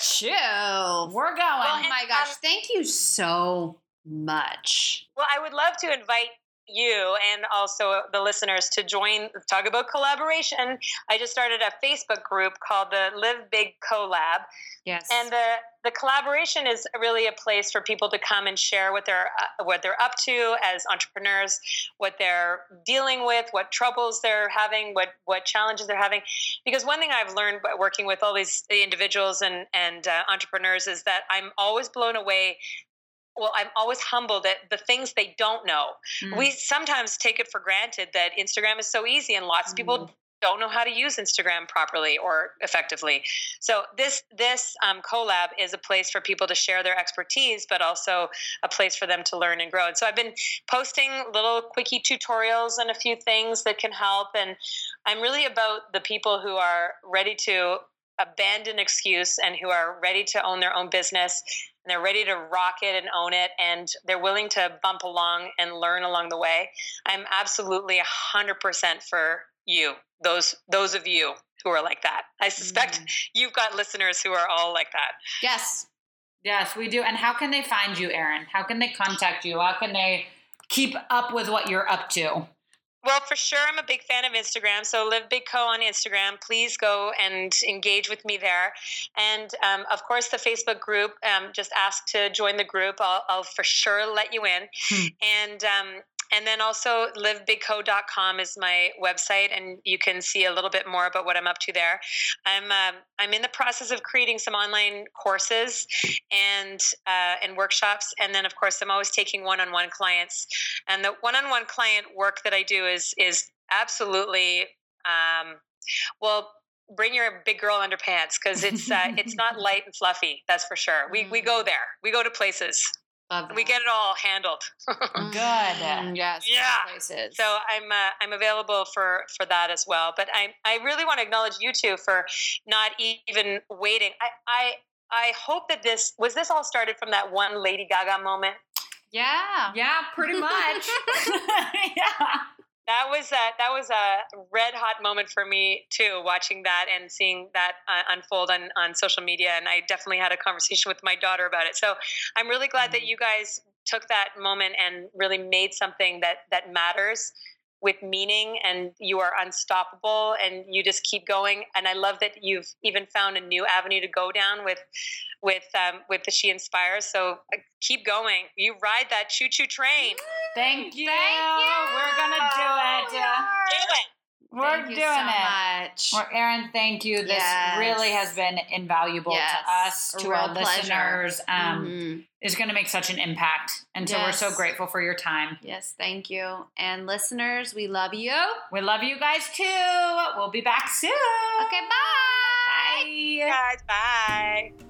Choo, yeah. choo. We're going. Oh, oh my gosh. Um, Thank you so much. Well, I would love to invite you and also the listeners to join, talk about collaboration. I just started a Facebook group called the Live Big Collab. Yes. And the, the collaboration is really a place for people to come and share what they're, uh, what they're up to as entrepreneurs, what they're dealing with, what troubles they're having, what, what challenges they're having. Because one thing I've learned by working with all these individuals and, and uh, entrepreneurs is that I'm always blown away Well, I'm always humbled at the things they don't know. Mm. We sometimes take it for granted that Instagram is so easy, and lots mm. of people don't know how to use Instagram properly or effectively. So this this um, collab is a place for people to share their expertise, but also a place for them to learn and grow. And so I've been posting little quickie tutorials and a few things that can help. And I'm really about the people who are ready to abandon excuse and who are ready to own their own business. And they're ready to rock it and own it, and they're willing to bump along and learn along the way. I'm absolutely one hundred percent for you, those those of you who are like that. I suspect mm. you've got listeners who are all like that. Yes. Yes, we do. And how can they find you, Erin? How can they contact you? How can they keep up with what you're up to? Well, for sure, I'm a big fan of Instagram, so Live Big Co on Instagram. Please go and engage with me there. And, um, of course, the Facebook group, um, just ask to join the group. I'll, I'll for sure let you in. Hmm. And um, and then also live big co dot com is my website, and you can see a little bit more about what I'm up to there. I'm um, I'm in the process of creating some online courses and, uh, and workshops. And then, of course, I'm always taking one-on-one clients. And the one-on-one client work that I do is is absolutely um, well. Bring your big girl underpants, because it's uh, it's not light and fluffy. That's for sure. We we go there. We go to places. We get it all handled. Good. Yes. Yeah. Places. So I'm uh, I'm available for, for that as well. But I I really want to acknowledge you two for not even waiting. I I I hope that this was this all started from that one Lady Gaga moment. Yeah. Yeah. Pretty much. Yeah. That was a, that was a red hot moment for me too, watching that and seeing that uh, unfold on, on social media. And I definitely had a conversation with my daughter about it. So I'm really glad mm-hmm. that you guys took that moment and really made something that, that matters with meaning, and you are unstoppable and you just keep going. And I love that you've even found a new avenue to go down with, with, um, with the She Inspires. So keep going. You ride that choo-choo train. Thank you. Thank you. We're going to do it. Do it. We're thank you doing so it. Much. Well, Erin, thank you. This yes. really has been invaluable yes. to us, to our pleasure. Listeners. Um, mm-hmm. It's going to make such an impact. And so yes. we're so grateful for your time. Yes, thank you. And listeners, we love you. We love you guys too. We'll be back soon. Okay, bye. Bye. Guys, bye.